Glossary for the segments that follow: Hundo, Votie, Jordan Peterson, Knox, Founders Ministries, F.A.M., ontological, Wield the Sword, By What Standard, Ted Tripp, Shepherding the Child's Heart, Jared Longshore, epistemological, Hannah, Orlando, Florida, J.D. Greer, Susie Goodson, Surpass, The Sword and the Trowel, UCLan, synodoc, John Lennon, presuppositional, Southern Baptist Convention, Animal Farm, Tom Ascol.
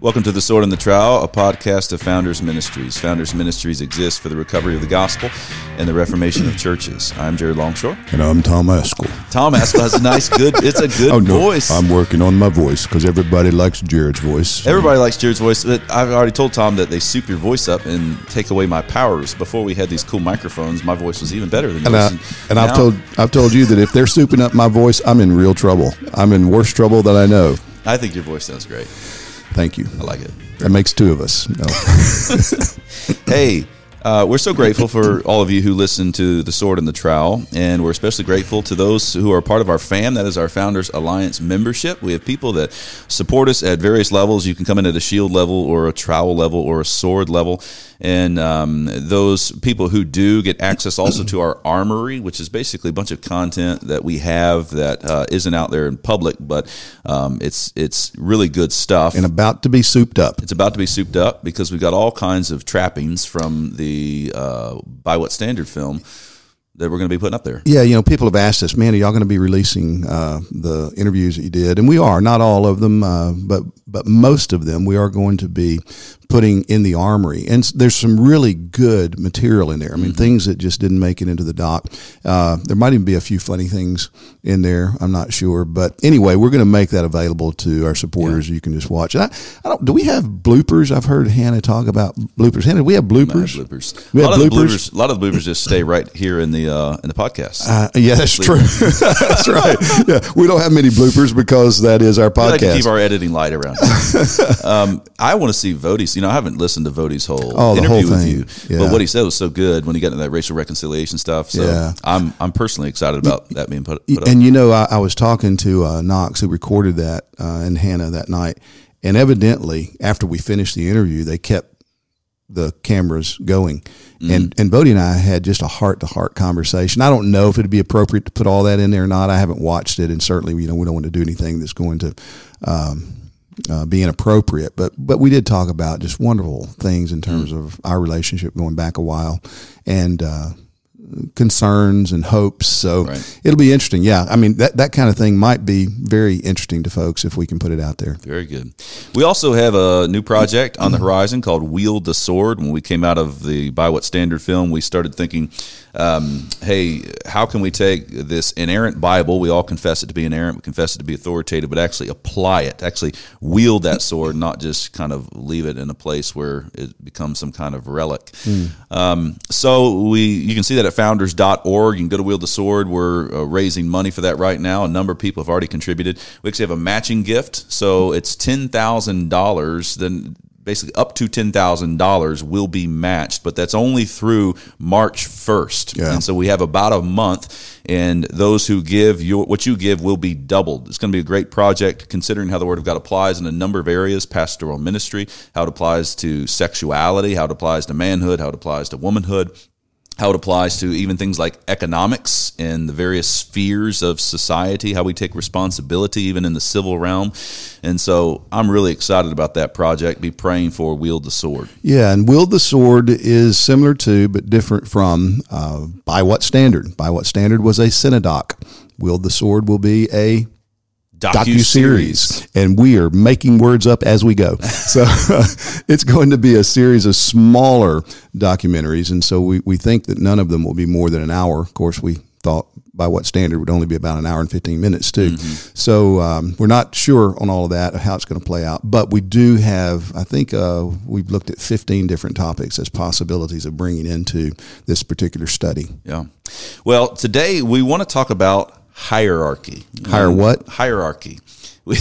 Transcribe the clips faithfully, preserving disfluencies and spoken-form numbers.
Welcome to The Sword and the Trowel, a podcast of Founders Ministries. Founders Ministries exists for the recovery of the gospel and the reformation of churches. I'm Jared Longshore. And I'm Tom Ascol. Tom Ascol has a nice, good, it's a good oh, no, voice. I'm working on my voice because everybody likes Jared's voice. So. Everybody likes Jared's voice. But I've already told Tom that they soup your voice up and take away my powers. Before we had these cool microphones, my voice was even better than yours. And, I, and, and now, I've told I've told you that if they're souping up my voice, I'm in real trouble. I'm in worse trouble than I know. I think your voice sounds great. Thank you. I like it. That makes two of us. No. Hey, uh, we're so grateful for all of you who listen to The Sword and the Trowel, and we're especially grateful to those who are part of our fam. That is our Founders Alliance membership. We have people that support us at various levels. You can come in at a shield level or a trowel level or a sword level. And um, those people who do get access also to our armory, which is basically a bunch of content that we have that uh, isn't out there in public, but um, it's it's really good stuff. And about to be souped up. It's about to be souped up because we've got all kinds of trappings from the uh, By What Standard film that we're going to be putting up there. Yeah, you know, people have asked us, man, are y'all going to be releasing uh, the interviews that you did? And we are, not all of them, uh, but but most of them we are going to be putting in the armory. And there's some really good material in there. I mean, mm-hmm. things that just didn't make it into the doc. Uh, there might even be a few funny things in there. I'm not sure. But anyway, we're going to make that available to our supporters. Yeah. You can just watch. I, I don't, do we have bloopers? I've heard Hannah talk about bloopers. Hannah, do we have bloopers? Have bloopers. We a have bloopers. bloopers. A lot of the bloopers just stay right here in the uh, in the podcast. Uh, yeah, that's true. That's right. Yeah, we don't have many bloopers because that is our podcast. We like to keep our editing light around here. um, I want to see Votie. You know, I haven't listened to Votie's whole oh, interview whole with you, yeah. but what he said was so good when he got into that racial reconciliation stuff. So yeah. I'm I'm personally excited about that being put, put up. And you know, I, I was talking to uh, Knox, who recorded that, uh, and Hannah that night, and evidently after we finished the interview, they kept the cameras going, mm. and and Votie and I had just a heart to heart conversation. I don't know if it'd be appropriate to put all that in there or not. I haven't watched it, and certainly you know we don't want to do anything that's going to. Um, Uh, be inappropriate, but but we did talk about just wonderful things in terms mm. of our relationship going back a while, and uh, concerns and hopes. So right. It'll be interesting. Yeah, I mean that that kind of thing might be very interesting to folks if we can put it out there. Very good. We also have a new project on the horizon called Wield the Sword. When we came out of the By What Standard film, we started thinking. Um, hey, how can we take this inerrant Bible? We all confess it to be inerrant. We confess it to be authoritative, but actually apply it, actually wield that sword, not just kind of leave it in a place where it becomes some kind of relic. Mm. Um, so we, you can see that at founders dot org. You can go to Wield the Sword. We're uh, raising money for that right now. A number of people have already contributed. We actually have a matching gift. So it's ten thousand dollars. Then basically up to ten thousand dollars will be matched, but that's only through March first. Yeah. And so we have about a month, and those who give, your, what you give will be doubled. It's going to be a great project considering how the Word of God applies in a number of areas, pastoral ministry, how it applies to sexuality, how it applies to manhood, how it applies to womanhood, how it applies to even things like economics and the various spheres of society, how we take responsibility even in the civil realm. And so I'm really excited about that project. Be praying for Wield the Sword. Yeah, and Wield the Sword is similar to but different from uh, By What Standard. By What Standard was a synodoc. Wield the Sword will be a docu-series, and we are making words up as we go. So it's going to be a series of smaller documentaries, and so we, we think that none of them will be more than an hour. Of course, we thought By What Standard would only be about an hour and fifteen minutes, too. Mm-hmm. So um, we're not sure on all of that, how it's going to play out, but we do have, I think uh, we've looked at fifteen different topics as possibilities of bringing into this particular study. Yeah. Well, today we want to talk about hierarchy. Higher what? Hierarchy. We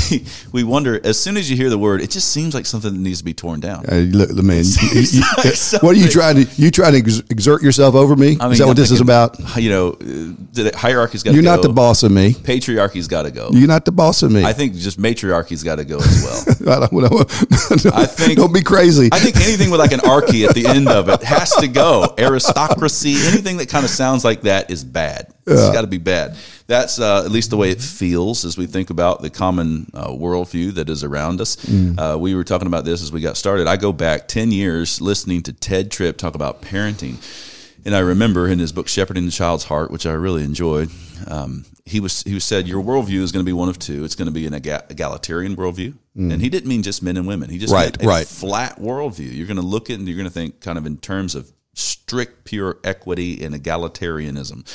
we wonder, as soon as you hear the word, it just seems like something that needs to be torn down. Uh, look, man, you, you, like what are you trying to, you trying to exert yourself over me? I mean, is that I'm what this thinking, is about? You know, hierarchy's got to go. You're not the boss of me. Patriarchy's got to go. You're not the boss of me. I think just matriarchy's got to go as well. I, don't, don't, I think don't be crazy. I think anything with like an archy at the end of it has to go. Aristocracy, anything that kind of sounds like that is bad. It's yeah. got to be bad. That's uh, at least the way it feels as we think about the common uh, worldview that is around us. Mm. Uh, we were talking about this as we got started. I go back ten years listening to Ted Tripp talk about parenting. And I remember in his book, Shepherding the Child's Heart, which I really enjoyed, um, he was he said your worldview is going to be one of two. It's going to be an egalitarian worldview, mm. and he didn't mean just men and women. He just right, meant a right. flat worldview. You're going to look at and you're going to think kind of in terms of strict, pure equity and egalitarianism.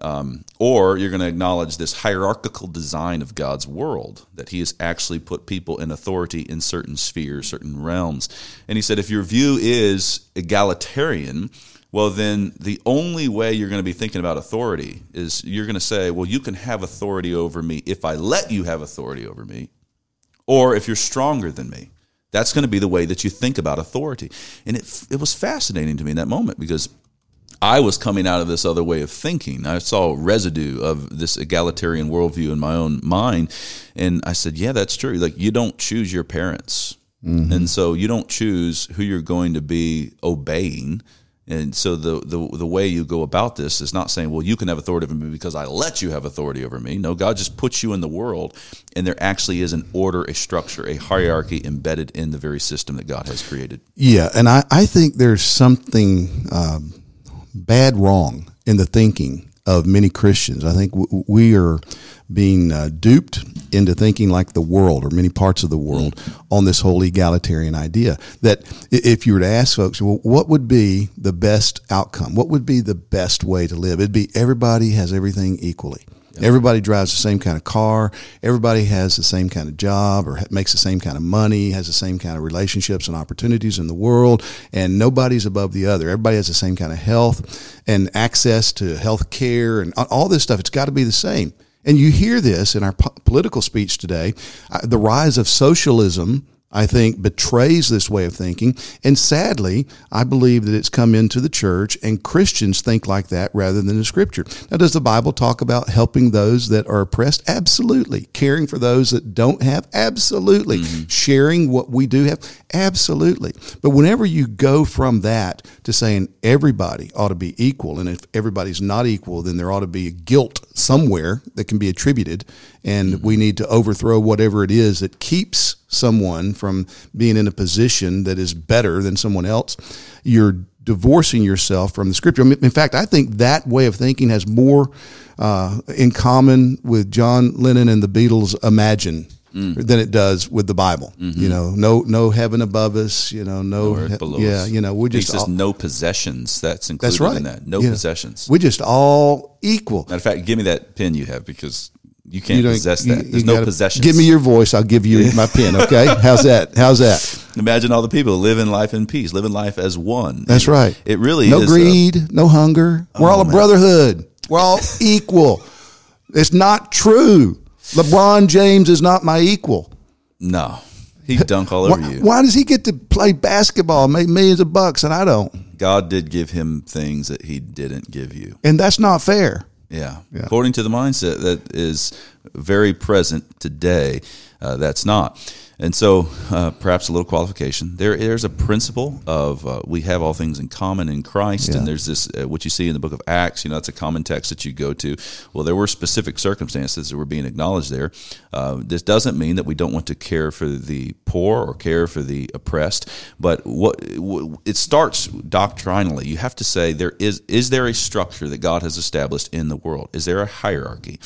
Um, or you're going to acknowledge this hierarchical design of God's world, that he has actually put people in authority in certain spheres, certain realms. And he said, if your view is egalitarian, well, then the only way you're going to be thinking about authority is you're going to say, well, you can have authority over me if I let you have authority over me, or if you're stronger than me. That's going to be the way that you think about authority. And it it was fascinating to me in that moment, because I was coming out of this other way of thinking. I saw residue of this egalitarian worldview in my own mind, and I said, yeah, that's true. Like, you don't choose your parents, mm-hmm. and so you don't choose who you're going to be obeying. And so the, the the way you go about this is not saying, well, you can have authority over me because I let you have authority over me. No, God just puts you in the world, and there actually is an order, a structure, a hierarchy embedded in the very system that God has created. Yeah, and I, I think there's something um, bad wrong in the thinking of many Christians. I think w- we are being uh, duped into thinking like the world, or many parts of the world, mm-hmm. on this whole egalitarian idea. That if you were to ask folks, well, what would be the best outcome? What would be the best way to live? It'd be everybody has everything equally. Yep. Everybody drives the same kind of car. Everybody has the same kind of job, or makes the same kind of money, has the same kind of relationships and opportunities in the world, and nobody's above the other. Everybody has the same kind of health and access to health care and all this stuff. It's got to be the same. And you hear this in our po- political speech today. Uh, the rise of socialism, I think, betrays this way of thinking. And sadly, I believe that it's come into the church, and Christians think like that rather than the Scripture. Now, does the Bible talk about helping those that are oppressed? Absolutely. Caring for those that don't have? Absolutely. Mm-hmm. Sharing what we do have? Absolutely. But whenever you go from that to saying everybody ought to be equal, and if everybody's not equal, then there ought to be guilt somewhere that can be attributed, and mm-hmm. we need to overthrow whatever it is that keeps someone from being in a position that is better than someone else, you're divorcing yourself from the Scripture. In fact, I think that way of thinking has more uh, in common with John Lennon and the Beatles' Imagine mm. than it does with the Bible. Mm-hmm. You know, no no heaven above us, you know, no, no earth below yeah, us. You know, we're just all, no possessions. That's included that's right. in that. No yeah. possessions. We're just all equal. Matter of fact, give me that pen you have, because you can't you possess that. You, There's you no gotta, possessions. Give me your voice. I'll give you my pen. Okay. How's that? How's that? Imagine all the people living life in peace, living life as one. That's and right. It really no is. No greed, a, no hunger. Oh, We're all man. a brotherhood. We're all equal. It's not true. LeBron James is not my equal. No. He'd dunk all over why, you. Why does he get to play basketball and make millions of bucks and I don't? God did give him things that he didn't give you. And that's not fair. Yeah. yeah. According to the mindset that is very present today, uh, that's not. And so uh, perhaps a little qualification. There, there's a principle of uh, we have all things in common in Christ, yeah. and there's this, uh, what you see in the book of Acts, you know, that's a common text that you go to. Well, there were specific circumstances that were being acknowledged there. Uh, this doesn't mean that we don't want to care for the poor or care for the oppressed, but what it starts doctrinally. You have to say, there is is there a structure that God has established in the world? Is there a hierarchy,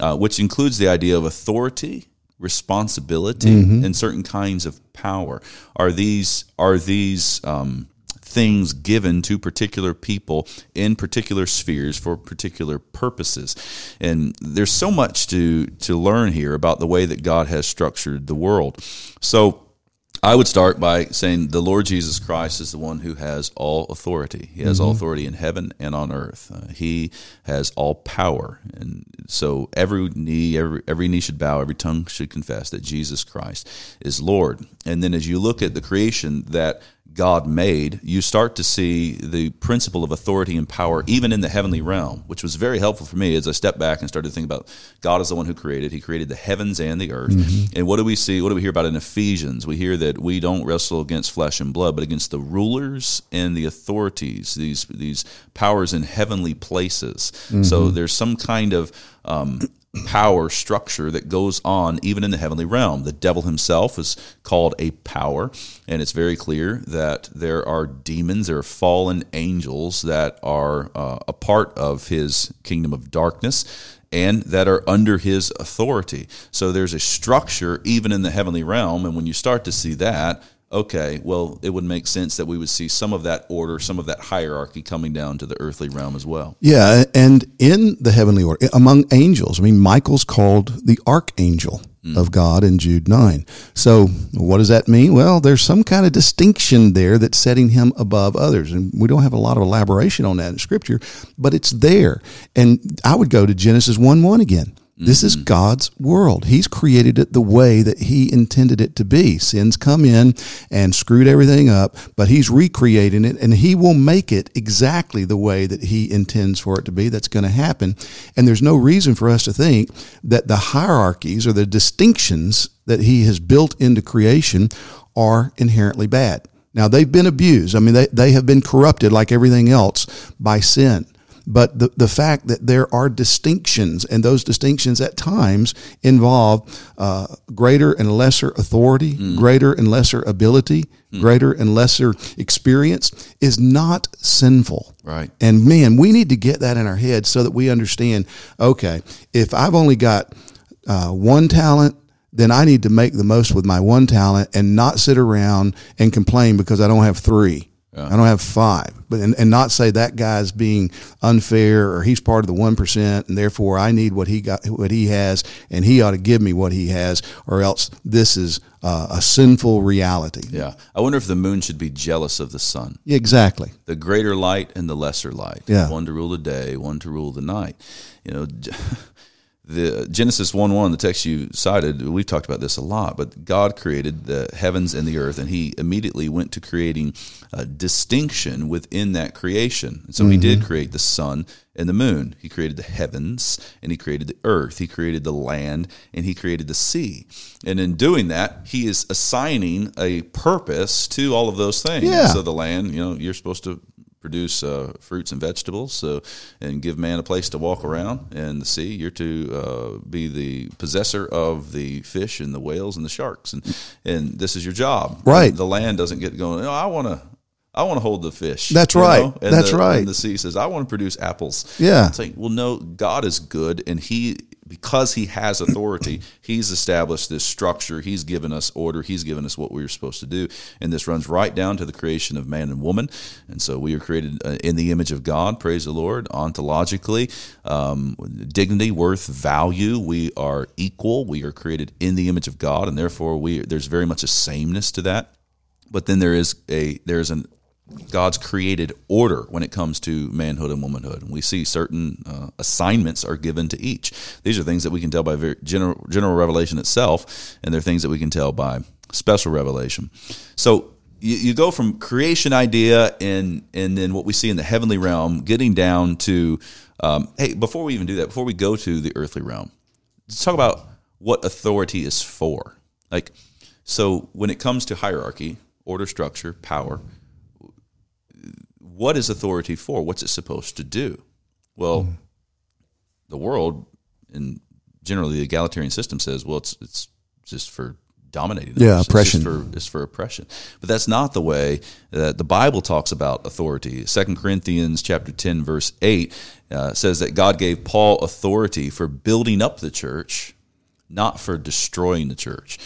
uh, which includes the idea of authority, responsibility, mm-hmm. and certain kinds of power? Are these are these um, things given to particular people in particular spheres for particular purposes? And there's so much to to learn here about the way that God has structured the world. So I would start by saying the Lord Jesus Christ is the one who has all authority. He has mm-hmm. all authority in heaven and on earth. Uh, he has all power. And so every knee, every, every knee should bow, every tongue should confess that Jesus Christ is Lord. And then as you look at the creation that God made, you start to see the principle of authority and power, even in the heavenly realm, which was very helpful for me as I stepped back and started to think about God is the one who created. He created the heavens and the earth. Mm-hmm. And what do we see? What do we hear about in Ephesians? We hear that we don't wrestle against flesh and blood, but against the rulers and the authorities, these these powers in heavenly places. Mm-hmm. So there's some kind of um, power structure that goes on even in the heavenly realm. The devil himself is called a power, and it's very clear that there are demons, there are fallen angels that are uh, a part of his kingdom of darkness. and that are under his authority. So there's a structure even in the heavenly realm, and when you start to see that, okay, well, it would make sense that we would see some of that order, some of that hierarchy coming down to the earthly realm as well. Yeah, and in the heavenly order, among angels, I mean, Michael's called the archangel mm. of God in Jude nine. So what does that mean? Well, there's some kind of distinction there that's setting him above others, and we don't have a lot of elaboration on that in Scripture, but it's there. And I would go to Genesis one one again. This is God's world. He's created it the way that he intended it to be. Sin's come in and screwed everything up, but he's recreating it, and he will make it exactly the way that he intends for it to be. That's going to happen. And there's no reason for us to think that the hierarchies or the distinctions that he has built into creation are inherently bad. Now, they've been abused. I mean, they, they have been corrupted like everything else by sin. But the, the fact that there are distinctions, and those distinctions at times involve uh, greater and lesser authority, mm. greater and lesser ability, mm. greater and lesser experience, is not sinful. Right. And man, we need to get that in our heads so that we understand, okay, if I've only got uh, one talent, then I need to make the most with my one talent and not sit around and complain because I don't have three. I don't have five, but and, and not say that guy's being unfair or he's part of the one percent, and therefore I need what he got, what he has, and he ought to give me what he has, or else this is uh, a sinful reality. Yeah, I wonder if the moon should be jealous of the sun. Yeah, exactly. The greater light and the lesser light. Yeah, one to rule the day, one to rule the night. You know. The Genesis one one, the text you cited, we've talked about this a lot, but God created the heavens and the earth, and he immediately went to creating a distinction within that creation. And so mm-hmm. he did create the sun and the moon. He created the heavens, and he created the earth. He created the land, and he created the sea. And in doing that, he is assigning a purpose to all of those things. Yeah. So the land, you know, you're supposed to produce uh, fruits and vegetables, so and give man a place to walk around. And the sea, you're to uh, be the possessor of the fish and the whales and the sharks, and and this is your job. Right, and the land doesn't get going. No, I want to, I want to hold the fish. That's right. Know? And That's the, right. And the sea says, I want to produce apples. Yeah. It's like, well, no, God is good, and he. Because he has authority, he's established this structure. He's given us order. He's given us what we were supposed to do. And this runs right down to the creation of man and woman. And so we are created in the image of God, praise the Lord, ontologically, um, dignity, worth, value. We are equal. We are created in the image of God, and therefore we there's very much a sameness to that. But then there is a there is an God's created order when it comes to manhood and womanhood. And we see certain uh, assignments are given to each. These are things that we can tell by very general, general revelation itself, and they're things that we can tell by special revelation. So you, you go from creation idea and, and then what we see in the heavenly realm, getting down to, um, hey, before we even do that, before we go to the earthly realm, let's talk about what authority is for. Like, so when it comes to hierarchy, order, structure, power, what is authority for? What's it supposed to do? Well, mm. the world and generally the egalitarian system says, well, it's it's just for dominating. Yeah, others. Oppression. It's for, it's for oppression. But that's not the way that the Bible talks about authority. Second Corinthians chapter ten, verse eight uh, says that God gave Paul authority for building up the church, not for destroying the church.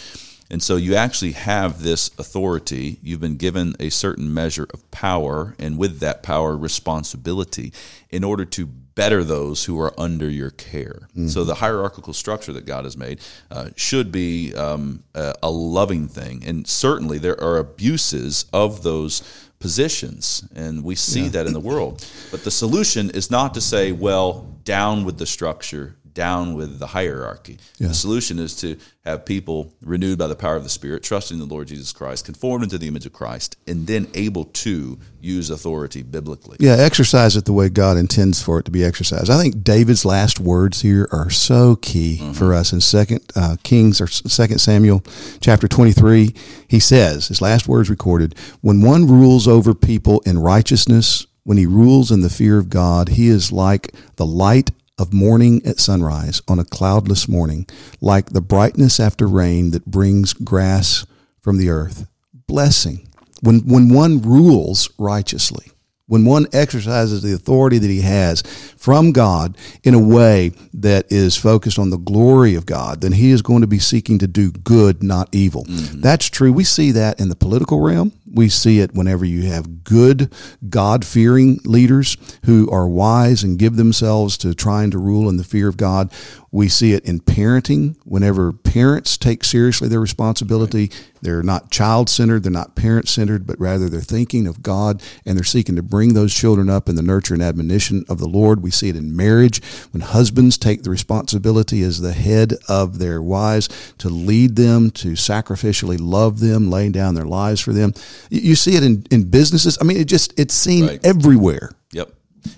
And so you actually have this authority. You've been given a certain measure of power, and with that power, responsibility in order to better those who are under your care. Mm-hmm. So the hierarchical structure that God has made uh, should be um, a, a loving thing. And certainly there are abuses of those positions, and we see yeah. that in the world. But the solution is not to say, well, down with the structure, down with the hierarchy. Yeah. The solution is to have people renewed by the power of the Spirit, trusting the Lord Jesus Christ, conformed into the image of Christ, and then able to use authority biblically. Yeah, exercise it the way God intends for it to be exercised. I think David's last words here are so key mm-hmm. for us. In Second uh, Kings or Second Samuel chapter twenty-three, he says, his last words recorded, "When one rules over people in righteousness, when he rules in the fear of God, he is like the light of morning at sunrise on a cloudless morning, like the brightness after rain that brings grass from the earth." Blessing. When when one rules righteously, When one exercises the authority that he has from God in a way that is focused on the glory of God, then he is going to be seeking to do good, not evil. Mm-hmm. That's true. We see that in the political realm. We see it whenever you have good, God-fearing leaders who are wise and give themselves to trying to rule in the fear of God. We see it in parenting. Whenever parents take seriously their responsibility, they're not child-centered, they're not parent-centered, but rather they're thinking of God, and they're seeking to bring those children up in the nurture and admonition of the Lord. We see it in marriage when husbands take the responsibility as the head of their wives to lead them, to sacrificially love them, laying down their lives for them. You see it in, in businesses. I mean, it just, it's seen right. everywhere. Yep.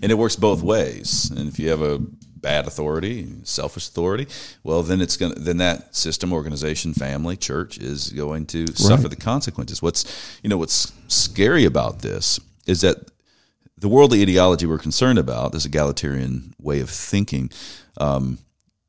And it works both ways. And if you have a bad authority, selfish authority, well, then it's going to, then that system, organization, family, church is going to right. suffer the consequences. What's, you know, what's scary about this is that the worldly ideology we're concerned about, this egalitarian way of thinking, um,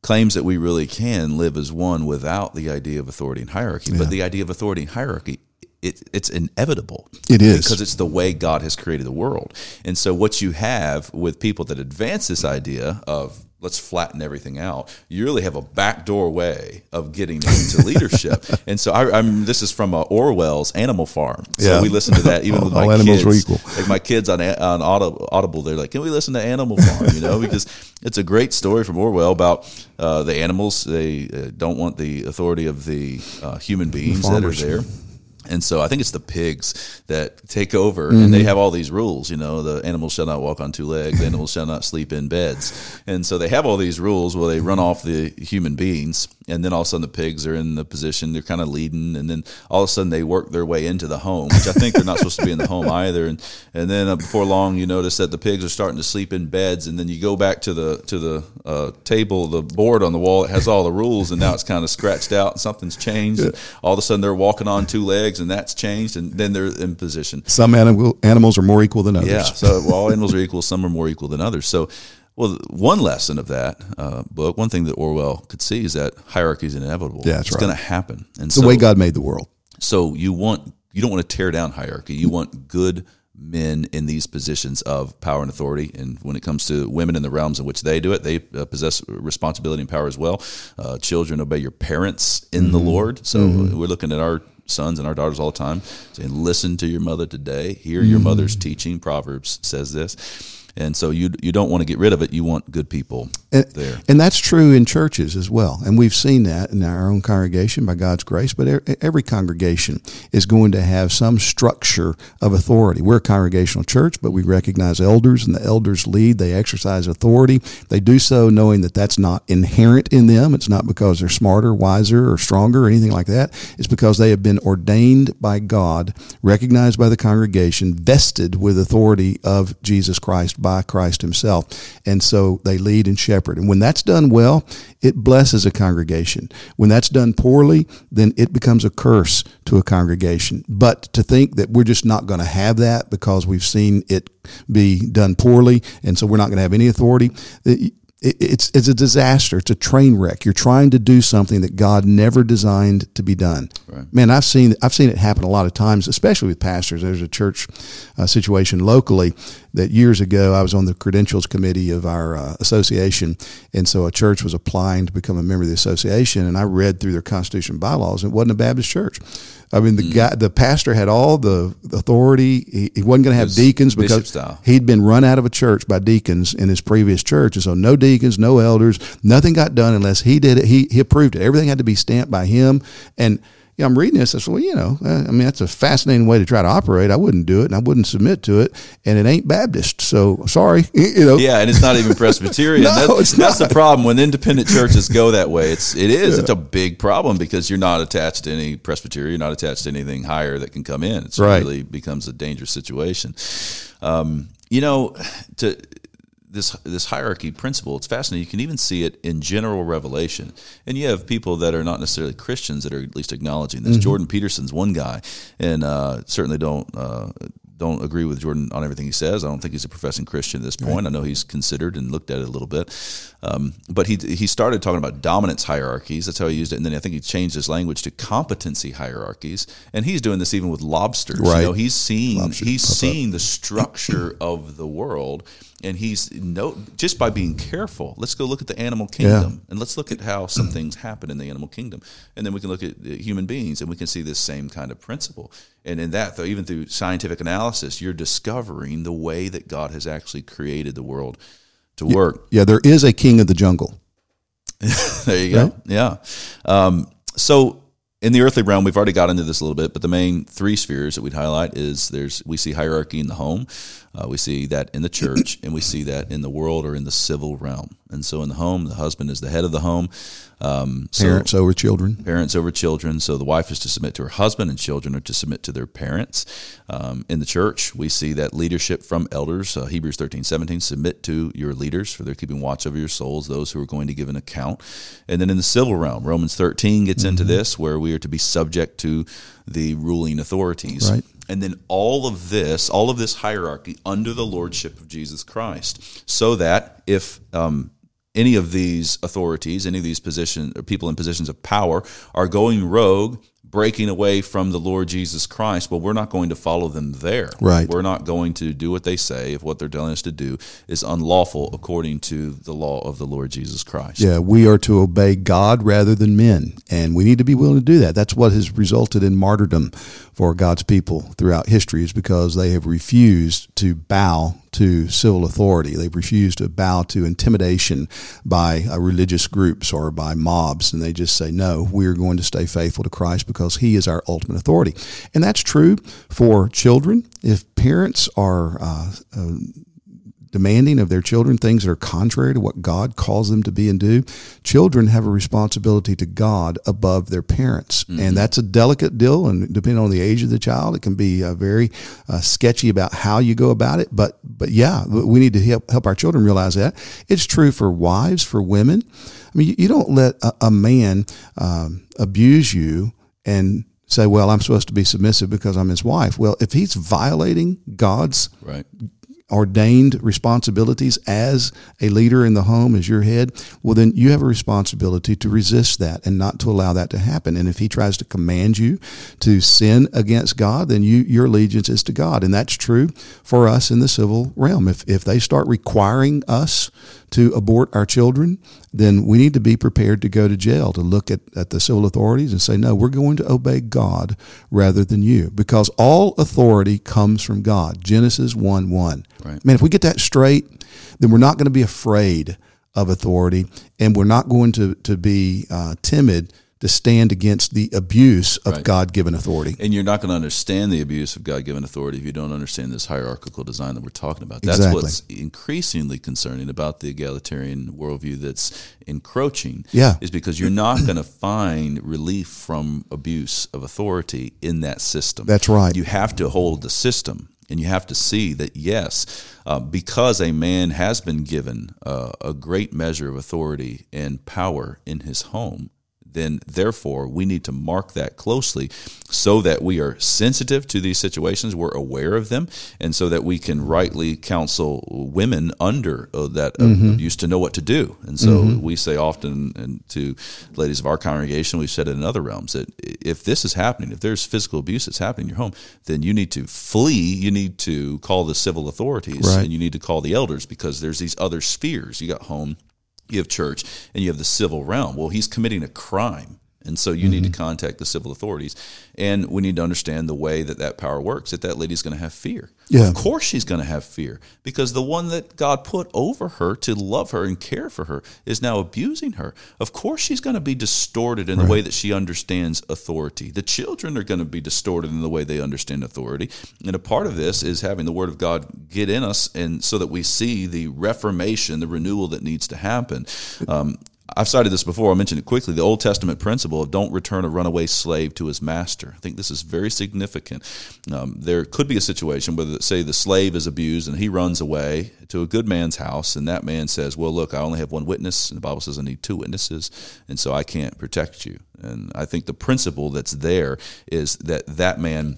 claims that we really can live as one without the idea of authority and hierarchy. Yeah. But the idea of authority and hierarchy It, it's inevitable. It is. Because it's the way God has created the world. And so what you have with people that advance this idea of let's flatten everything out, you really have a backdoor way of getting into leadership. And so I, I'm, this is from uh, Orwell's Animal Farm. So yeah. we listen to that even with my kids. All animals were equal. Like my kids on, on Audible, they're like, can we listen to Animal Farm? You know, because it's a great story from Orwell about uh, the animals. They uh, don't want the authority of the uh, human beings the that are there. And so I think it's the pigs that take over, mm-hmm. and they have all these rules. You know, the animals shall not walk on two legs, the animals shall not sleep in beds. And so they have all these rules where they run off the human beings, and then all of a sudden the pigs are in the position, they're kind of leading, and then all of a sudden they work their way into the home, which I think they're not supposed to be in the home either. And and then uh, before long you notice that the pigs are starting to sleep in beds, and then you go back to the to the uh, table, the board on the wall that has all the rules, and now it's kind of scratched out and something's changed. And all of a sudden they're walking on two legs, and that's changed, and then they're in position. Some animal, animals are more equal than others. Yeah, so well, all animals are equal. Some are more equal than others. So, well, one lesson of that uh, book, one thing that Orwell could see is that hierarchy is inevitable. Yeah, that's it's right. going to happen. And it's so, the way God made the world. So you want you don't want to tear down hierarchy. You want good men in these positions of power and authority, and when it comes to women in the realms in which they do it, they uh, possess responsibility and power as well. Uh, children, obey your parents in mm-hmm. the Lord. So mm-hmm. we're looking at our sons and our daughters all the time, saying, listen to your mother today, hear your mm-hmm. mother's teaching. Proverbs says this. And so you you don't want to get rid of it. You want good people and, there. And that's true in churches as well. And we've seen that in our own congregation by God's grace. But every congregation is going to have some structure of authority. We're a congregational church, but we recognize elders, and the elders lead. They exercise authority. They do so knowing that that's not inherent in them. It's not because they're smarter, wiser, or stronger, or anything like that. It's because they have been ordained by God, recognized by the congregation, vested with authority of Jesus Christ by Christ himself. And so they lead and shepherd. And when that's done well, it blesses a congregation. When that's done poorly, then it becomes a curse to a congregation. But to think that we're just not going to have that because we've seen it be done poorly, and so we're not going to have any authority, it, It's it's a disaster. It's a train wreck. You're trying to do something that God never designed to be done. Right. Man, I've seen I've seen it happen a lot of times, especially with pastors. There's a church uh, situation locally that years ago I was on the credentials committee of our uh, association, and so a church was applying to become a member of the association, and I read through their constitution bylaws, and it wasn't a Baptist church. I mean, the mm. guy, the pastor had all the authority. He, he wasn't going to have deacons because he'd been run out of a church by deacons in his previous church. And so no deacons, no elders, nothing got done unless he did it. He, he approved it. Everything had to be stamped by him. And you know, I'm reading this. I said, well, you know, I mean, that's a fascinating way to try to operate. I wouldn't do it, and I wouldn't submit to it. And it ain't Baptist, so sorry. You know, yeah, and it's not even Presbyterian. no, that's, it's that's not. The problem when independent churches go that way. It's it is yeah. It's a big problem because you're not attached to any Presbyterian. You're not attached to anything higher that can come in. It right. really becomes a dangerous situation. Um, you know, to. This this hierarchy principle, it's fascinating. You can even see it in general revelation. And you have people that are not necessarily Christians that are at least acknowledging this. Mm-hmm. Jordan Peterson's one guy, and uh, certainly don't uh, don't agree with Jordan on everything he says. I don't think he's a professing Christian at this point. Right. I know he's considered and looked at it a little bit. Um, but he he started talking about dominance hierarchies. That's how he used it. And then I think he changed his language to competency hierarchies. And he's doing this even with lobsters. Right. You know, he's seeing, lobsters he's seeing the structure of the world. And he's no, just by being careful, let's go look at the animal kingdom. Yeah. And let's look at how some things happen in the animal kingdom. And then we can look at human beings, and we can see this same kind of principle. And in that, though, even through scientific analysis, you're discovering the way that God has actually created the world to work. Yeah, yeah, there is a king of the jungle. There you go. Right? Yeah. Um, so in the earthly realm, we've already got into this a little bit, but the main three spheres that we'd highlight is there's we see hierarchy in the home, uh, we see that in the church, and we see that in the world or in the civil realm. And so in the home, the husband is the head of the home. Um, so parents over children. Parents over children. So the wife is to submit to her husband, and children are to submit to their parents. Um, in the church, we see that leadership from elders, uh, Hebrews thirteen seventeen, submit to your leaders, for they're keeping watch over your souls, those who are going to give an account. And then in the civil realm, Romans thirteen gets mm-hmm. into this, where we are to be subject to the ruling authorities. Right. And then all of this, all of this hierarchy under the lordship of Jesus Christ, so that if um, any of these authorities, any of these position, or people in positions of power are going rogue, breaking away from the Lord Jesus Christ, well, we're not going to follow them there. Right. We're not going to do what they say if what they're telling us to do is unlawful according to the law of the Lord Jesus Christ. Yeah, we are to obey God rather than men, and we need to be willing to do that. That's what has resulted in martyrdom for God's people throughout history, is because they have refused to bow to civil authority. They've refused to bow to intimidation by uh, religious groups or by mobs, and they just say, no, we're going to stay faithful to Christ because he is our ultimate authority. And that's true for children. If parents are uh, uh, demanding of their children things that are contrary to what God calls them to be and do, children have a responsibility to God above their parents. Mm-hmm. And that's a delicate deal, and depending on the age of the child, it can be uh, very uh, sketchy about how you go about it. But but yeah, we need to help, help our children realize that. It's true for wives, for women. I mean, you, you don't let a, a man um, abuse you and say, well, I'm supposed to be submissive because I'm his wife. Well, if he's violating God's right. ordained responsibilities as a leader in the home, as your head, well, then you have a responsibility to resist that and not to allow that to happen. And if he tries to command you to sin against God, then you, your allegiance is to God. And that's true for us in the civil realm. If if they start requiring us to abort our children, then we need to be prepared to go to jail, to look at, at the civil authorities and say, no, we're going to obey God rather than you, because all authority comes from God. Genesis one one. Right. Man, if we get that straight, then we're not going to be afraid of authority, and we're not going to, to be uh, timid to stand against the abuse of right. God-given authority. And you're not going to understand the abuse of God-given authority if you don't understand this hierarchical design that we're talking about. That's exactly. What's increasingly concerning about the egalitarian worldview that's encroaching yeah. is because you're not going to find relief from abuse of authority in that system. That's right. You have to hold the system. And you have to see that, yes, uh, because a man has been given uh, a great measure of authority and power in his home, then therefore we need to mark that closely so that we are sensitive to these situations, we're aware of them, and so that we can rightly counsel women under that mm-hmm. abuse to know what to do. And so mm-hmm. we say often, and to ladies of our congregation, we've said it in other realms, that if this is happening, if there's physical abuse that's happening in your home, then you need to flee, you need to call the civil authorities, right. and you need to call the elders, because there's these other spheres. You got home, you have church, and you have the civil realm. Well, he's committing a crime, and so you mm-hmm. need to contact the civil authorities. And we need to understand the way that that power works, that that lady's going to have fear. Yeah. Of course she's going to have fear, because the one that God put over her to love her and care for her is now abusing her. Of course she's going to be distorted in right. the way that she understands authority. The children are going to be distorted in the way they understand authority. And a part of this is having the Word of God get in us, and so that we see the reformation, the renewal that needs to happen. Um I've cited this before. I mentioned it quickly. The Old Testament principle of don't return a runaway slave to his master. I think this is very significant. Um, there could be a situation where, say, the slave is abused and he runs away to a good man's house, and that man says, well, look, I only have one witness, and the Bible says I need two witnesses, and so I can't protect you. And I think the principle that's there is that that man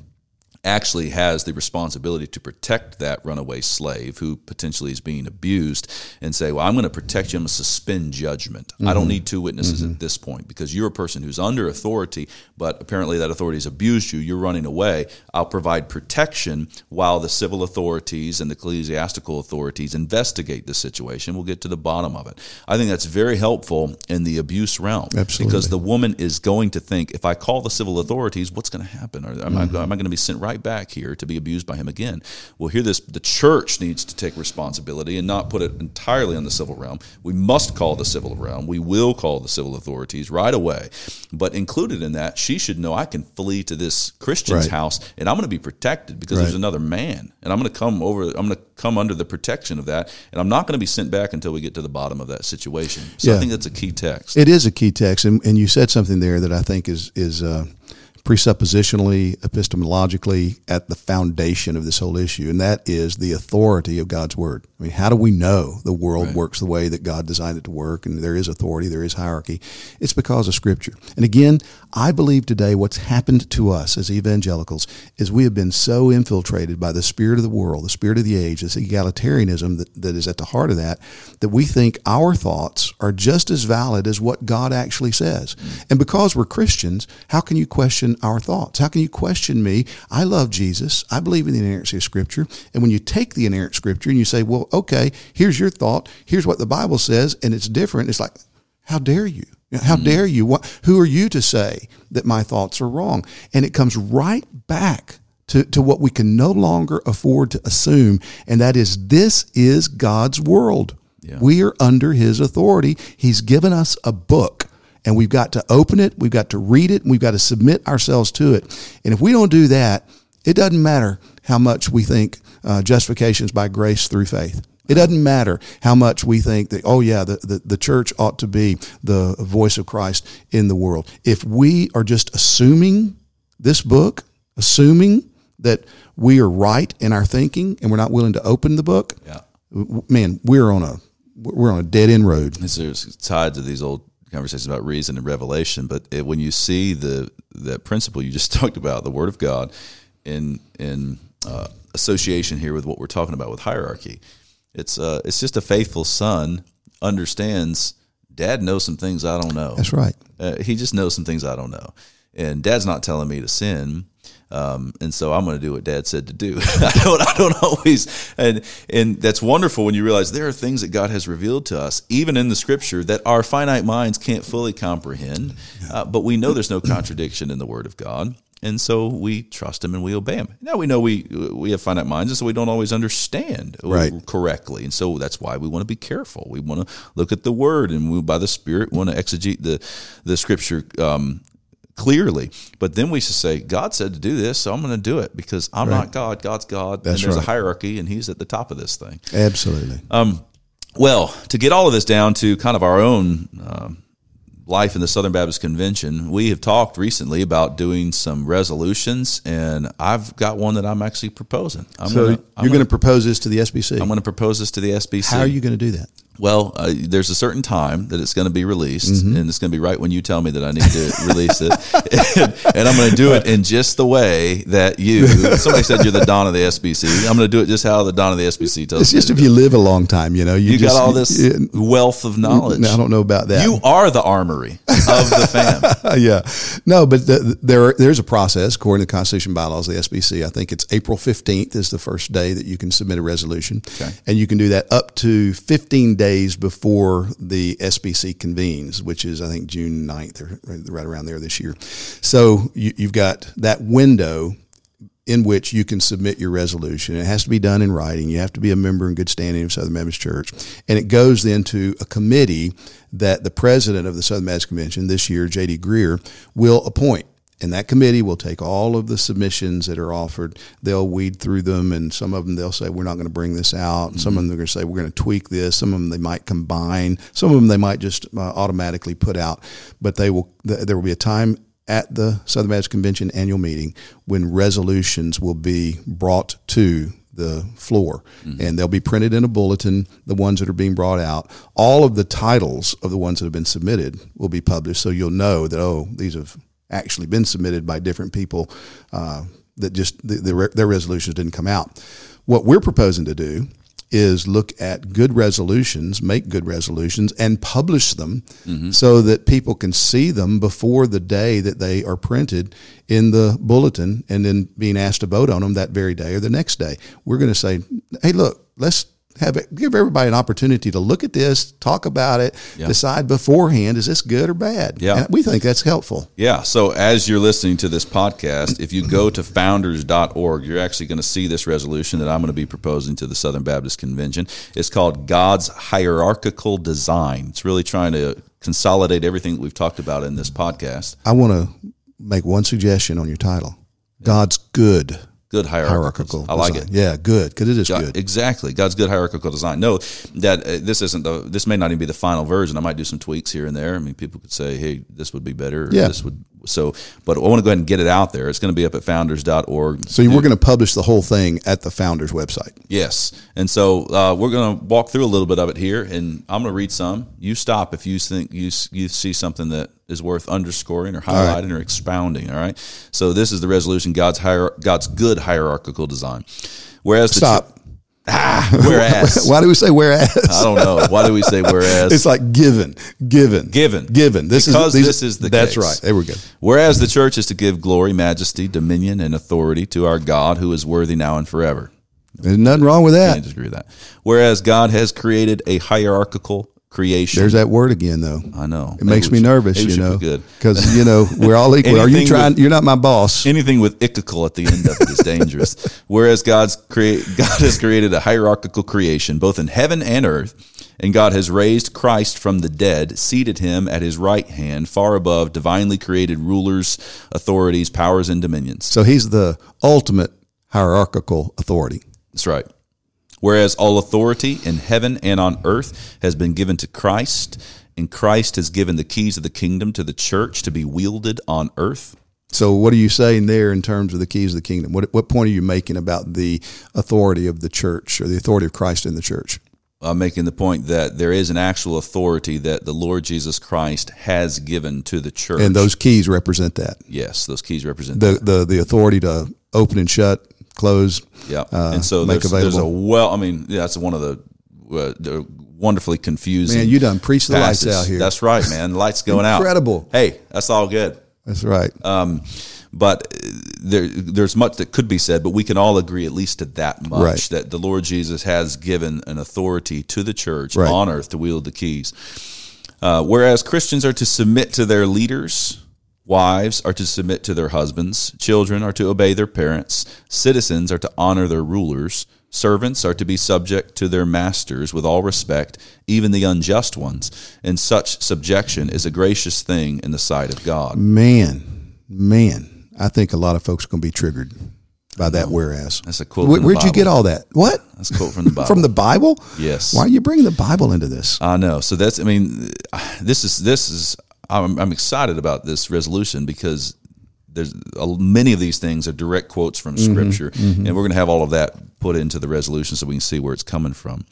actually has the responsibility to protect that runaway slave who potentially is being abused and say, well, I'm going to protect you. I'm going to suspend judgment. Mm-hmm. I don't need two witnesses mm-hmm. at this point because you're a person who's under authority, but apparently that authority has abused you. You're running away. I'll provide protection while the civil authorities and the ecclesiastical authorities investigate the situation. We'll get to the bottom of it. I think that's very helpful in the abuse realm. Absolutely. Because the woman is going to think, if I call the civil authorities, what's going to happen? Or am, mm-hmm. I, am I going to be sent right right back here to be abused by him again? Well, here this the church needs to take responsibility and not put it entirely on the civil realm. We must call the civil realm. We will call the civil authorities right away. But included in that, she should know I can flee to this Christian's right. house and I'm going to be protected because right. there's another man. And I'm going to come over, I'm going to come under the protection of that. And I'm not going to be sent back until we get to the bottom of that situation. So yeah. I think that's a key text. It is a key text. And, and you said something there that I think is, is, uh, presuppositionally, epistemologically, at the foundation of this whole issue, and that is the authority of God's Word. I mean, how do we know the world right. works the way that God designed it to work, and there is authority, there is hierarchy? It's because of Scripture. And again, I believe today what's happened to us as evangelicals is we have been so infiltrated by the spirit of the world, the spirit of the age, this egalitarianism that, that is at the heart of that, that we think our thoughts are just as valid as what God actually says. Mm. And because we're Christians, how can you question our thoughts? How can you question me? I love Jesus. I believe in the inerrancy of Scripture. And when you take the inerrant Scripture and you say, well, okay, here's your thought. Here's what the Bible says, and it's different. It's like, how dare you? How mm-hmm. dare you? What, who are you to say that my thoughts are wrong? And it comes right back to, to what we can no longer afford to assume, and that is this is God's world. Yeah. We are under His authority. He's given us a book. And we've got to open it, we've got to read it, and we've got to submit ourselves to it. And if we don't do that, it doesn't matter how much we think uh, justification is by grace through faith. It doesn't matter how much we think that, oh yeah, the, the, the church ought to be the voice of Christ in the world. If we are just assuming this book, assuming that we are right in our thinking and we're not willing to open the book, yeah. man, we're on a we're on a dead-end road. There's tied to these old conversations about reason and revelation, but it, when you see the that principle you just talked about, the Word of God, in in uh, association here with what we're talking about with hierarchy, it's uh, it's just a faithful son understands. Dad knows some things I don't know. That's right. Uh, he just knows some things I don't know, and Dad's not telling me to sin. Um, and so I'm going to do what Dad said to do. I don't, I don't always, and and that's wonderful when you realize there are things that God has revealed to us, even in the Scripture, that our finite minds can't fully comprehend. Uh, but we know there's no contradiction in the Word of God. And so we trust Him and we obey Him. Now we know we we have finite minds, and so we don't always understand right. correctly. And so that's why we want to be careful. We want to look at the Word, and we, by the Spirit, want to exegete the, the Scripture um clearly. But then we should say, God said to do this, so I'm going to do it because I'm right. not God. God's God. That's and there's right. a hierarchy, and He's at the top of this thing. Absolutely. Um, well, to get all of this down to kind of our own um, life in the Southern Baptist Convention, we have talked recently about doing some resolutions, and I've got one that I'm actually proposing. I'm so gonna, I'm you're going to propose this to the S B C? I'm going to propose this to the S B C. How are you going to do that? Well, uh, there's a certain time that it's going to be released, mm-hmm. and it's going to be right when you tell me that I need to release it, and, and I'm going to do it in just the way that you, somebody said you're the Don of the S B C, I'm going to do it just how the Don of the S B C tells me. It's just if you live a long time, you know. You, you just, got all this you, wealth of knowledge. I don't know about that. You are the armory of the fam. yeah. No, but the, there there's a process, according to the Constitution bylaws of the S B C. I think it's April fifteenth is the first day that you can submit a resolution, okay. and you can do that up to fifteen days. days before the S B C convenes, which is, I think, June ninth or right around there this year. So you, you've got that window in which you can submit your resolution. It has to be done in writing. You have to be a member in good standing of Southern Baptist Church. And it goes then to a committee that the president of the Southern Baptist Convention this year, J D. Greer, will appoint. And that committee will take all of the submissions that are offered. They'll weed through them, and some of them they'll say, we're not going to bring this out. And some of them they're going to say, we're going to tweak this. Some of them they might combine. Some of them they might just uh, automatically put out. But they will. Th- there will be a time at the Southern Baptist Convention annual meeting when resolutions will be brought to the floor, mm-hmm. and they'll be printed in a bulletin, the ones that are being brought out. All of the titles of the ones that have been submitted will be published, so you'll know that, oh, these have actually been submitted by different people, uh, that just the, the, their resolutions didn't come out. What we're proposing to do is look at good resolutions, make good resolutions, and publish them mm-hmm. so that people can see them before the day that they are printed in the bulletin and then being asked to vote on them that very day or the next day. We're going to say, hey, look, let's have it, give everybody an opportunity to look at this, talk about it, yeah. decide beforehand, is this good or bad? Yeah. And we think that's helpful. Yeah. So as you're listening to this podcast, if you go to founders dot org, you're actually going to see this resolution that I'm going to be proposing to the Southern Baptist Convention. It's called God's Hierarchical Design. It's really trying to consolidate everything that we've talked about in this podcast. I want to make one suggestion on your title, God's Good. Good hierarchical, hierarchical I like it. Yeah, good, because it is God, good. Exactly. God's good hierarchical design. No, that uh, this isn't the. This may not even be the final version. I might do some tweaks here and there. I mean, people could say, hey, this would be better. Or yeah. This would, so, but I want to go ahead and get it out there. It's going to be up at founders dot org. So we're going to publish the whole thing at the Founders website. Yes. And so uh, we're going to walk through a little bit of it here, and I'm going to read some. You stop if you think you you see something that is worth underscoring or highlighting all right. or expounding, all right? So this is the resolution, God's hier- God's good hierarchical design. Whereas the Stop. Tr- ah, whereas. Why do we say whereas? I don't know. Why do we say whereas? It's like given, given. Given. Given. This because is, this is the that's case. That's right. There we go. Whereas the church is to give glory, majesty, dominion, and authority to our God who is worthy now and forever. There's nothing wrong with that. I can't disagree with that. Whereas God has created a hierarchical creation. There's that word again, though. I know. It maybe makes me should, nervous, you know, because you know we're all equal. Are you trying? With, you're not my boss. Anything with "ical" at the end of it is dangerous. Whereas God's create, God has created a hierarchical creation, both in heaven and earth, and God has raised Christ from the dead, seated him at his right hand, far above divinely created rulers, authorities, powers, and dominions. So he's the ultimate hierarchical authority. That's right. Whereas all authority in heaven and on earth has been given to Christ, and Christ has given the keys of the kingdom to the church to be wielded on earth. So what are you saying there in terms of the keys of the kingdom? What what point are you making about the authority of the church or the authority of Christ in the church? I'm making the point that there is an actual authority that the Lord Jesus Christ has given to the church. And those keys represent that. Yes, those keys represent the, that. The, the authority to open and shut, close, yeah, uh, and so make there's, available. There's a well. I mean, yeah, that's one of the uh, wonderfully confusing. Man, you done preached the lights out here. That's right, man. The lights going out. Incredible. Hey, that's all good. That's right. Um, but there, there's much that could be said, but we can all agree at least to that much right. that the Lord Jesus has given an authority to the church right. on earth to wield the keys. Uh, whereas Christians are to submit to their leaders. Wives are to submit to their husbands. Children are to obey their parents. Citizens are to honor their rulers. Servants are to be subject to their masters with all respect, even the unjust ones. And such subjection is a gracious thing in the sight of God. Man, man, I think a lot of folks are going to be triggered by that whereas. That's a quote Where, from the Where'd Bible. You get all that? What? That's a quote from the Bible. From the Bible? Yes. Why are you bringing the Bible into this? I know. So that's, I mean, this is, this is, I'm, I'm excited about this resolution because there's a, many of these things are direct quotes from Scripture, mm-hmm, mm-hmm. and we're going to have all of that put into the resolution so we can see where it's coming from.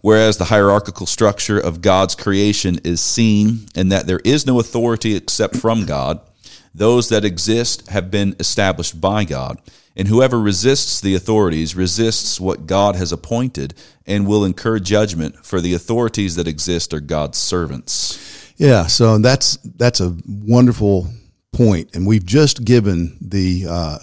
Whereas the hierarchical structure of God's creation is seen in that there is no authority except from God. Those that exist have been established by God, and whoever resists the authorities resists what God has appointed and will incur judgment, for the authorities that exist are God's servants. Yeah, so that's that's a wonderful point, and we've just given the uh,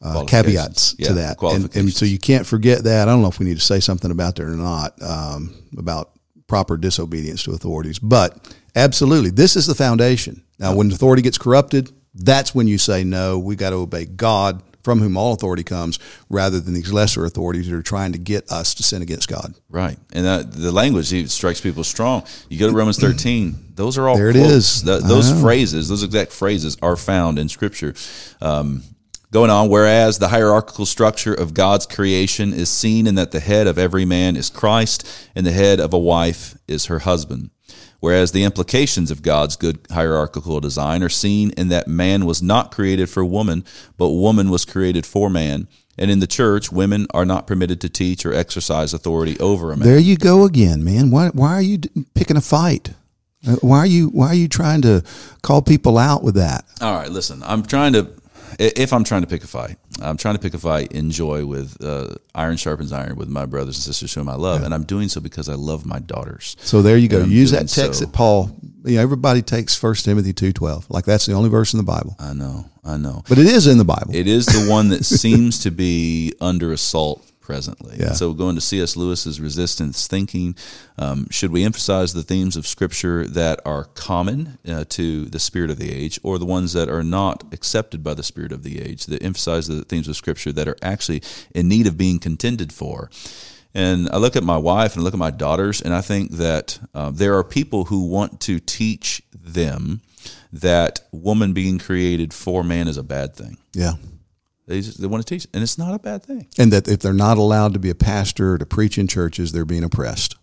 uh, caveats yeah, to that, and, and so you can't forget that. I don't know if we need to say something about that or not, um, about proper disobedience to authorities, but absolutely, this is the foundation. Now, when authority gets corrupted, that's when you say, no, we got to obey God, from whom all authority comes, rather than these lesser authorities that are trying to get us to sin against God. Right. And that, the language even strikes people strong. You go to Romans thirteen, those are all there it quotes. Is. The, those phrases, those exact phrases are found in Scripture. Um, going on, whereas the hierarchical structure of God's creation is seen in that the head of every man is Christ and the head of a wife is her husband. Whereas the implications of God's good hierarchical design are seen in that man was not created for woman, but woman was created for man. And in the church, women are not permitted to teach or exercise authority over a man. There you go again, man. Why, why are you picking a fight? Why are you, why are you trying to call people out with that? All right, listen, I'm trying to... if I'm trying to pick a fight, I'm trying to pick a fight in joy with uh, iron sharpens iron with my brothers and sisters whom I love. Yeah. And I'm doing so because I love my daughters. So there you go. Use that text so. that Paul, you know, everybody takes First Timothy two twelve. Like that's the only verse in the Bible. I know, I know. But it is in the Bible. It is the one that seems to be under assault presently. Yeah. So going to C S Lewis's resistance thinking, um, should we emphasize the themes of Scripture that are common uh, to the spirit of the age, or the ones that are not accepted by the spirit of the age, that emphasize the themes of Scripture that are actually in need of being contended for? And I look at my wife and I look at my daughters, and I think that uh, there are people who want to teach them that woman being created for man is a bad thing. Yeah. They, just, they want to teach, and it's not a bad thing. And that if they're not allowed to be a pastor or to preach in churches, they're being oppressed.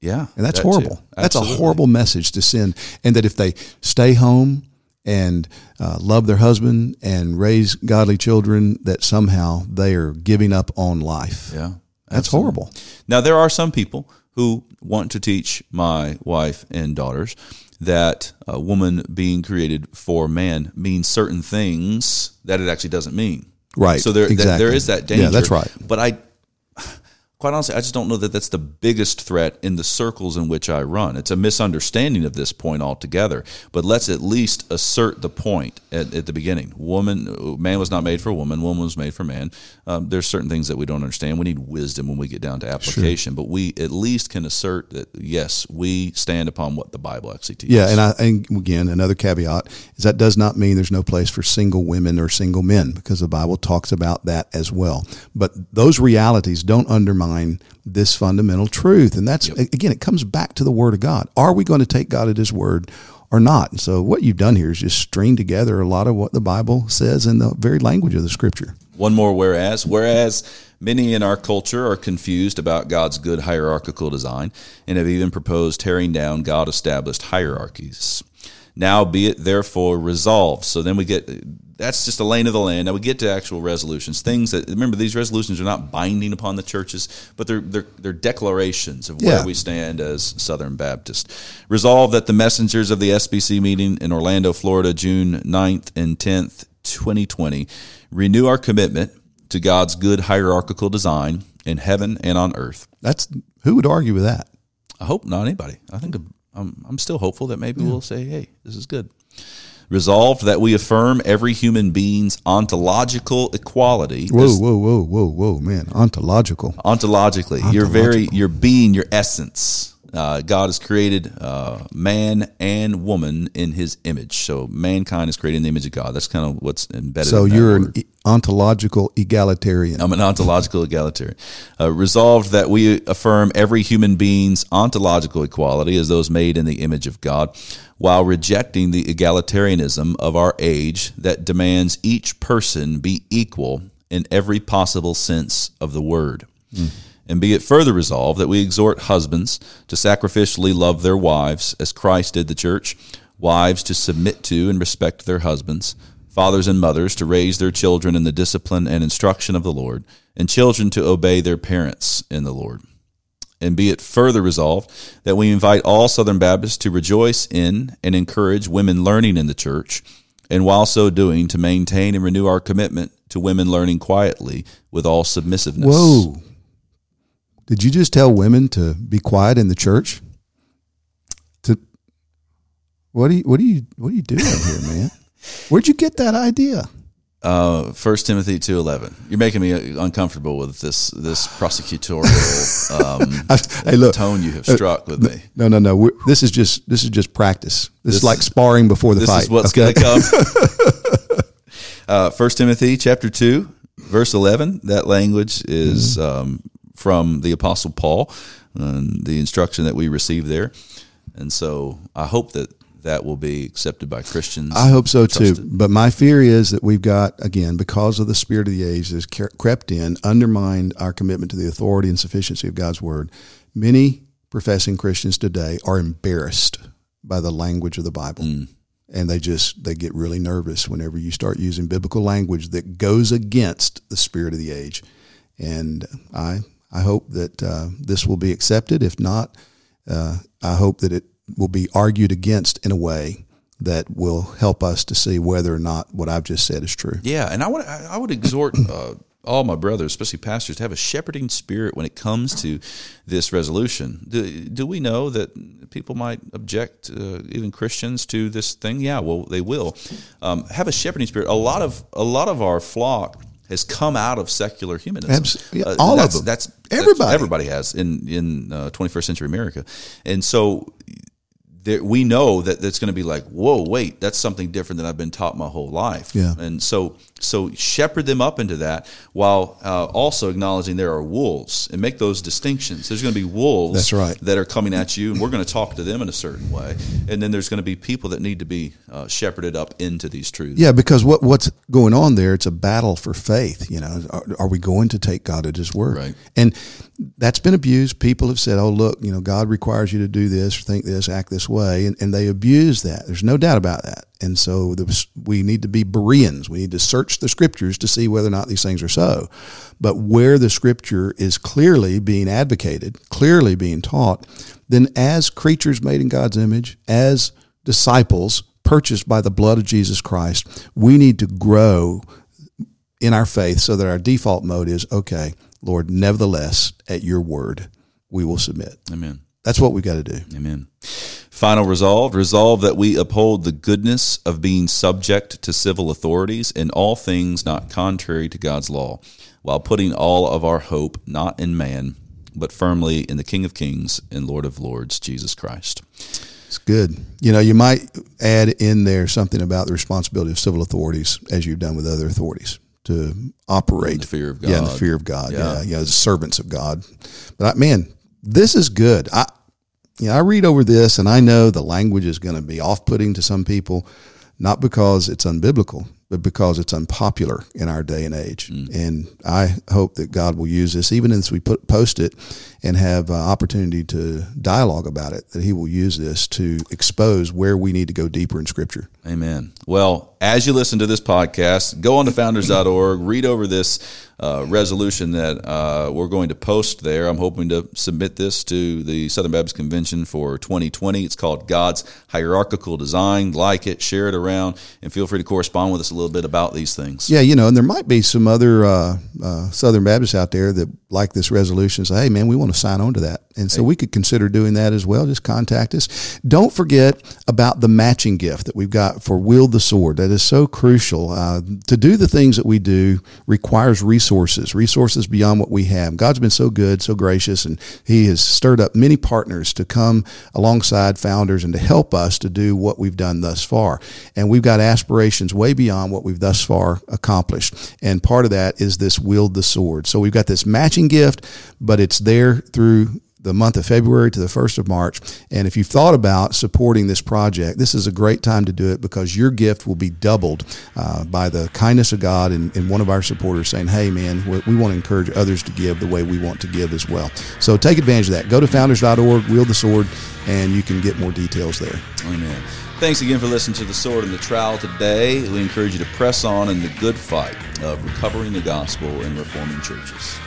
Yeah. And that's that horrible. That's a horrible message to send. And that if they stay home and uh, love their husband and raise godly children, that somehow they are giving up on life. Yeah. That's absolutely horrible. Now, there are some people who want to teach my wife and daughters that a woman being created for man means certain things that it actually doesn't mean. Right. So there, exactly. there is that danger. Yeah, that's right. But I, quite honestly, I just don't know that that's the biggest threat in the circles in which I run. It's a misunderstanding of this point altogether. But let's at least assert the point at, at the beginning. Woman, man was not made for woman. Woman was made for man. Um, there's certain things that we don't understand. We need wisdom when we get down to application. Sure. But we at least can assert that, yes, we stand upon what the Bible actually teaches. Yeah, and, I, and again, another caveat is that does not mean there's no place for single women or single men, because the Bible talks about that as well. But those realities don't undermine this fundamental truth. And that's, yep. again, it comes back to the Word of God. Are we going to take God at His Word or not? And so what you've done here is just string together a lot of what the Bible says in the very language of the Scripture. One more whereas. Whereas many in our culture are confused about God's good hierarchical design and have even proposed tearing down God-established hierarchies. Now be it therefore resolved. So then we get, that's just a lane of the land. Now we get to actual resolutions, things that, remember, these resolutions are not binding upon the churches, but they're they're, they're declarations of where yeah. we stand as Southern Baptist. Resolve that the messengers of the S B C meeting in Orlando, Florida, June ninth and tenth, twenty twenty, renew our commitment to God's good hierarchical design in heaven and on earth. That's, who would argue with that? I hope not anybody. I think a, I'm, I'm still hopeful that maybe yeah. we'll say, hey, this is good. Resolved that we affirm every human being's ontological equality. Whoa, as, whoa, whoa, whoa, whoa, man. Ontological. Ontologically. Ontological. Your very, your being, your essence. Uh, God has created uh, man and woman in His image. So mankind is created in the image of God. That's kind of what's embedded. So in that you're word. An ontological egalitarian. I'm an ontological egalitarian. Uh, resolved that we affirm every human being's ontological equality as those made in the image of God, while rejecting the egalitarianism of our age that demands each person be equal in every possible sense of the word. Mm. And be it further resolved that we exhort husbands to sacrificially love their wives as Christ did the church, wives to submit to and respect their husbands, fathers and mothers to raise their children in the discipline and instruction of the Lord, and children to obey their parents in the Lord. And be it further resolved that we invite all Southern Baptists to rejoice in and encourage women learning in the church, and while so doing, to maintain and renew our commitment to women learning quietly with all submissiveness. Whoa. Did you just tell women to be quiet in the church? To what do you what do you what are you doing here, man? Where'd you get that idea? Uh, First Timothy two eleven. You're making me uncomfortable with this this prosecutorial um, I, hey, look, tone you have struck uh, with me. No, no, no. We're, this is just this is just practice. This, this is like sparring before the this fight. This is what's okay? going to come. uh, First Timothy chapter two, verse eleven. That language is. Mm. Um, from the Apostle Paul and the instruction that we received there. And so I hope that that will be accepted by Christians. I hope so trusted. too. But my fear is that we've got, again, because of the spirit of the age that's crept in, undermined our commitment to the authority and sufficiency of God's word. Many professing Christians today are embarrassed by the language of the Bible. Mm. And they just, they get really nervous whenever you start using biblical language that goes against the spirit of the age. And I, I hope that uh, this will be accepted. If not, uh, I hope that it will be argued against in a way that will help us to see whether or not what I've just said is true. Yeah, and I would, I would exhort uh, all my brothers, especially pastors, to have a shepherding spirit when it comes to this resolution. Do, do we know that people might object, uh, even Christians, to this thing? Yeah, well, they will. Um, have a shepherding spirit. A lot of a lot of our flock has come out of secular humanism. Absolutely. All uh, of them. That's, everybody. That's, everybody has in, in uh, twenty-first century America. And so there, we know that that's going to be like, whoa, wait, that's something different than I've been taught my whole life. Yeah. And so so shepherd them up into that while uh, also acknowledging there are wolves, and make those distinctions. There's going to be wolves that's right. that are coming at you, and we're going to talk to them in a certain way. And then there's going to be people that need to be uh, shepherded up into these truths. Yeah, because what what's going on there, it's a battle for faith. You know, are, are we going to take God at his word? Right. And that's been abused. People have said, oh, look, you know, God requires you to do this, think this, act this way, and, and they abuse that. There's no doubt about that. And so there was, we need to be Bereans. We need to search the scriptures to see whether or not these things are so. But where the scripture is clearly being advocated, clearly being taught, then as creatures made in God's image, as disciples purchased by the blood of Jesus Christ, we need to grow in our faith so that our default mode is, okay, Lord, nevertheless, at your word, we will submit. Amen. That's what we've got to do. Amen. Final resolve, resolve that we uphold the goodness of being subject to civil authorities in all things not contrary to God's law, while putting all of our hope not in man, but firmly in the King of Kings and Lord of Lords, Jesus Christ. It's good. You know, you might add in there something about the responsibility of civil authorities, as you've done with other authorities, to operate. In the fear of God. Yeah, in the fear of God. Yeah, yeah, yeah, the servants of God. But, I, man, this is good. I, you know, I read over this, and I know the language is going to be off-putting to some people, not because it's unbiblical, but because it's unpopular in our day and age. Mm. And I hope that God will use this, even as we put, post it and have uh, opportunity to dialogue about it, that he will use this to expose where we need to go deeper in Scripture. Amen. Well, as you listen to this podcast, go on to founders dot org, read over this uh, resolution that uh, we're going to post there. I'm hoping to submit this to the Southern Baptist Convention for twenty twenty. It's called God's Hierarchical Design. Like it, share it around, and feel free to correspond with us a little bit about these things. Yeah, you know, and there might be some other uh, uh, Southern Baptists out there that like this resolution, say, hey, man, we want to sign on to that. And so hey. we could consider doing that as well. Just contact us. Don't forget about the matching gift that we've got for Wield the Sword. That is so crucial. Uh, to do the things that we do requires resources, resources beyond what we have. God's been so good, so gracious, and he has stirred up many partners to come alongside Founders and to help us to do what we've done thus far. And we've got aspirations way beyond what we've thus far accomplished. And part of that is this Wield the Sword. So we've got this matching gift, but it's there through the month of February to the first of March. And if you've thought about supporting this project, this is a great time to do it, because your gift will be doubled uh, by the kindness of God and, and one of our supporters saying, hey, man, we want to encourage others to give the way we want to give as well. So take advantage of that. Go to founders dot org, Wield the Sword, and you can get more details there. Amen. Thanks again for listening to The Sword and the Trowel today. We encourage you to press on in the good fight of recovering the gospel and reforming churches.